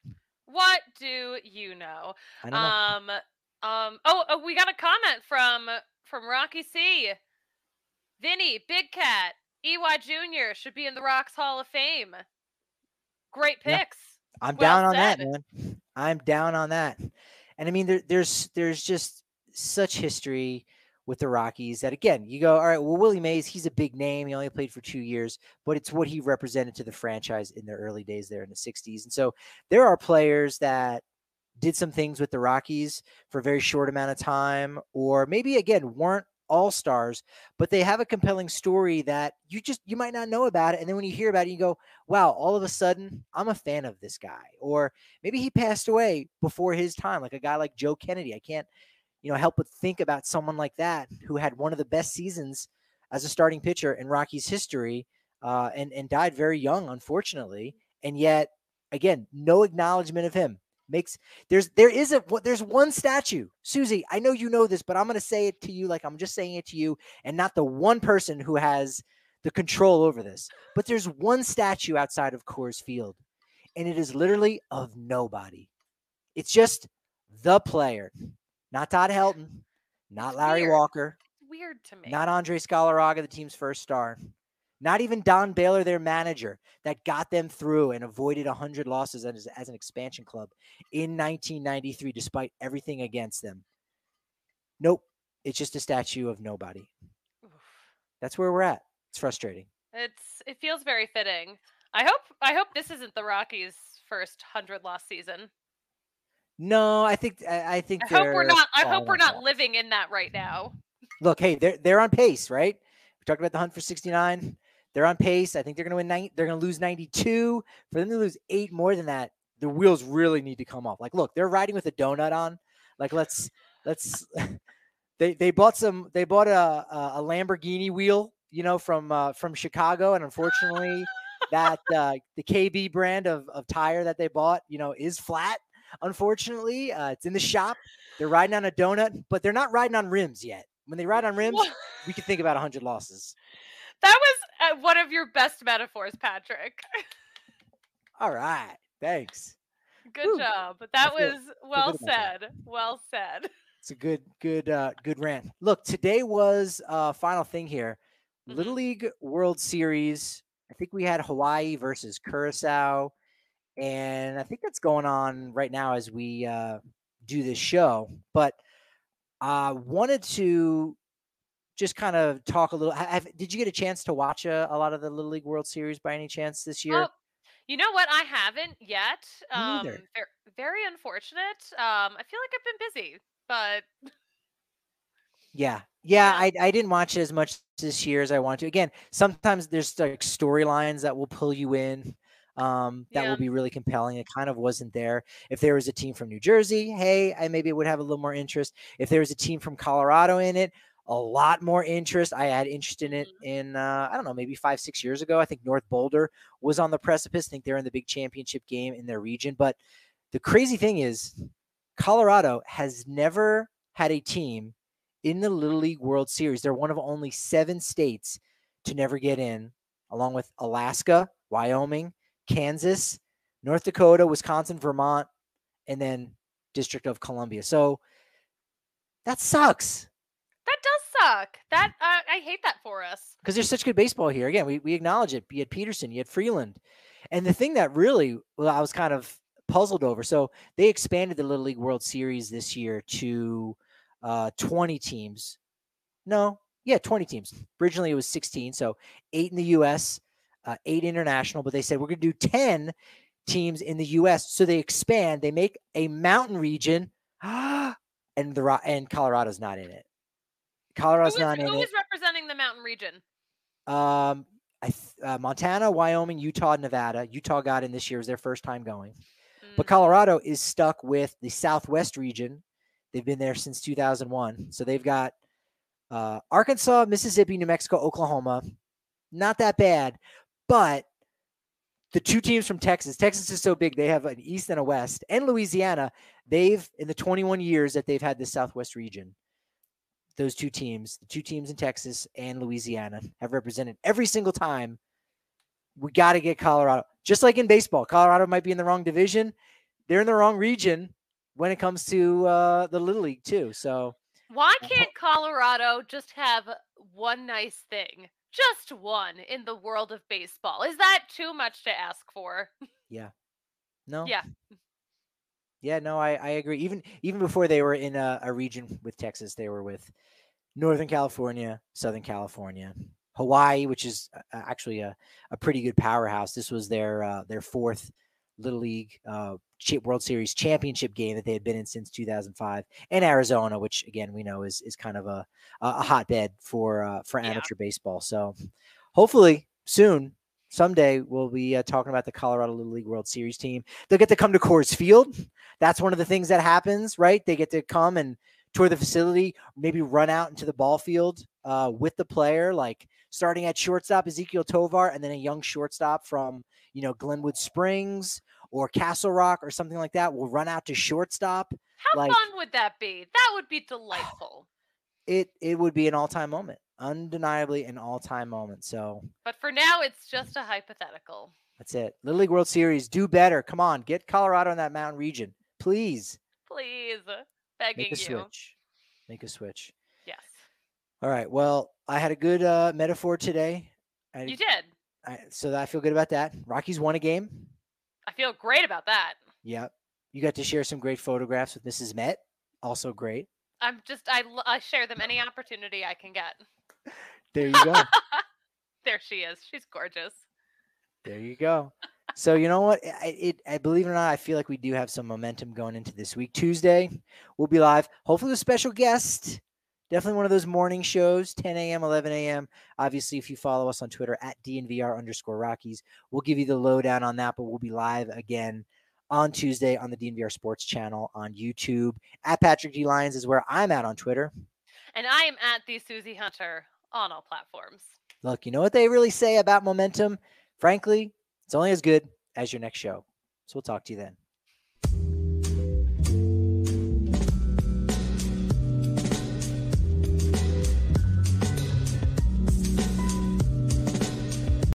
What do you know? I don't know. Um, um, oh, oh, we got a comment from, from Rocky C. Vinny, Big Cat, E Y Junior should be in the Rocks Hall of Fame. Great picks. Yeah, I'm well down said. on that, man. I'm down on that. And I mean, there, there's there's just such history with the Rockies that, again, you go, all right, well, Willie Mays, he's a big name. He only played for two years, but it's what he represented to the franchise in the early days there in the sixties. And so there are players that did some things with the Rockies for a very short amount of time, or maybe, again, weren't all-stars, but they have a compelling story that you just, you might not know about it. And then when you hear about it, you go, wow, all of a sudden I'm a fan of this guy, or maybe he passed away before his time. Like a guy like Joe Kennedy. I can't, you know, help but think about someone like that who had one of the best seasons as a starting pitcher in Rockies history, uh, and, and died very young, unfortunately. And yet again, no acknowledgement of him. Makes there's there is a what there's one statue, Susie. I know you know this, but I'm gonna say it to you like I'm just saying it to you, and not the one person who has the control over this. But there's one statue outside of Coors Field, and it is literally of nobody. It's just the player, not Todd Helton, not Larry Weird. Walker. It's weird to me. Not Andre Scalaraga, the team's first star. Not even Don Baylor, their manager, that got them through and avoided one hundred losses as, as an expansion club in nineteen ninety-three, despite everything against them. Nope. It's just a statue of nobody. Oof. That's where we're at. It's frustrating. It's It feels very fitting. I hope I hope this isn't the Rockies' first one hundred loss season. No, I think I, I think I hope we're not I hope we're not that. living in that right now. Look, hey, they're they're on pace, right? We talked about the hunt for sixty-nine. They're on pace. I think they're going to win ninety. They're going to lose ninety-two. For them to lose eight more than that, the wheels really need to come off. Like, look, they're riding with a donut on. Like, let's let's. They they bought some. They bought a a Lamborghini wheel, you know, from uh, from Chicago, and unfortunately, that uh, the K B brand of of tire that they bought, you know, is flat. Unfortunately, uh, it's in the shop. They're riding on a donut, but they're not riding on rims yet. When they ride on rims, what? We can think about one hundred losses. That was uh, one of your best metaphors, Patrick. All right. Thanks. Good Woo. job. But that feel, was well said. That. Well said. It's a good, good, uh, good rant. Look, today was uh final thing here. Mm-hmm. Little League World Series. I think we had Hawaii versus Curacao. And I think that's going on right now as we uh, do this show. But I uh, wanted to just kind of talk a little. Have, did you get a chance to watch a, a lot of the Little League World Series by any chance this year? Oh, You know what? I haven't yet. Um, Neither. Very unfortunate. Um, I feel like I've been busy, but yeah, yeah. I I didn't watch it as much this year as I want to. Again, sometimes there's like storylines that will pull you in. Um, that yeah. will be really compelling. It kind of wasn't there. If there was a team from New Jersey, hey, I maybe it would have a little more interest. If there was a team from Colorado in it, a lot more interest. I had interest in it in, uh, I don't know, maybe five, six years ago. I think North Boulder was on the precipice. I think they're in the big championship game in their region. But the crazy thing is Colorado has never had a team in the Little League World Series. They're one of only seven states to never get in, along with Alaska, Wyoming, Kansas, North Dakota, Wisconsin, Vermont, and then District of Columbia. So that sucks. That does suck. That uh, I hate that for us. Because there's such good baseball here. Again, we, we acknowledge it. You had Peterson, you had Freeland. And the thing that really well, I was kind of puzzled over. So they expanded the Little League World Series this year to uh, twenty teams. No, yeah, twenty teams. Originally, it was sixteen. So eight in the U S, Uh, eight international, but they said, we're going to do ten teams in the U S. So they expand, they make a mountain region and the, and Colorado's not in it. Colorado's is, not in it. Who is representing the mountain region? Um, I, uh, Montana, Wyoming, Utah, Nevada. Utah got in this year. It was their first time going, mm. but Colorado is stuck with the Southwest region. They've been there since two thousand one. So they've got uh, Arkansas, Mississippi, New Mexico, Oklahoma. Not that bad. But the two teams from Texas, Texas is so big, they have an East and a West, and Louisiana, they've, in the twenty-one years that they've had this Southwest region, those two teams, the two teams in Texas and Louisiana have represented every single time. We got to get Colorado. Just like in baseball, Colorado might be in the wrong division. They're in the wrong region when it comes to uh, the Little League too. So why can't Colorado just have one nice thing? Just one in the world of baseball. Is that too much to ask for? Yeah. No. Yeah. Yeah, no, I, I agree. Even even before they were in a, a region with Texas, they were with Northern California, Southern California, Hawaii, which is actually a, a pretty good powerhouse. This was their uh, their fourth Little League uh, World Series championship game that they had been in since two thousand five, and Arizona, which again we know is is kind of a a hotbed for uh, for amateur yeah. baseball. So hopefully soon, someday, we'll be uh, talking about the Colorado Little League World Series team. They'll get to come to Coors Field. That's one of the things that happens, right? They get to come and tour the facility, maybe run out into the ball field uh, with the player, like starting at shortstop Ezekiel Tovar, and then a young shortstop from you know Glenwood Springs or Castle Rock or something like that will run out to shortstop. How like, fun would that be? That would be delightful. It it would be an all-time moment. Undeniably an all-time moment. So, but for now, it's just a hypothetical. That's it. Little League World Series, do better. Come on, get Colorado in that mountain region. Please. Please. Begging Make a you. switch. Make a switch. Yes. All right. Well, I had a good uh, metaphor today. I, you did. I, so I feel good about that. Rockies won a game. I feel great about that. Yeah. You got to share some great photographs with Missus Met. Also great. I'm just, I, I share them any opportunity I can get. There you go. There she is. She's gorgeous. There you go. So you know what? I, it, I believe it or not, I feel like we do have some momentum going into this week. Tuesday, we'll be live. Hopefully with a special guest. Definitely one of those morning shows, ten a m, eleven a m Obviously, if you follow us on Twitter at D N V R underscore Rockies, we'll give you the lowdown on that, but we'll be live again on Tuesday on the D N V R Sports channel on YouTube. At Patrick G. Lyons is where I'm at on Twitter. And I am at the Susie Hunter on all platforms. Look, you know what they really say about momentum? Frankly, it's only as good as your next show. So we'll talk to you then.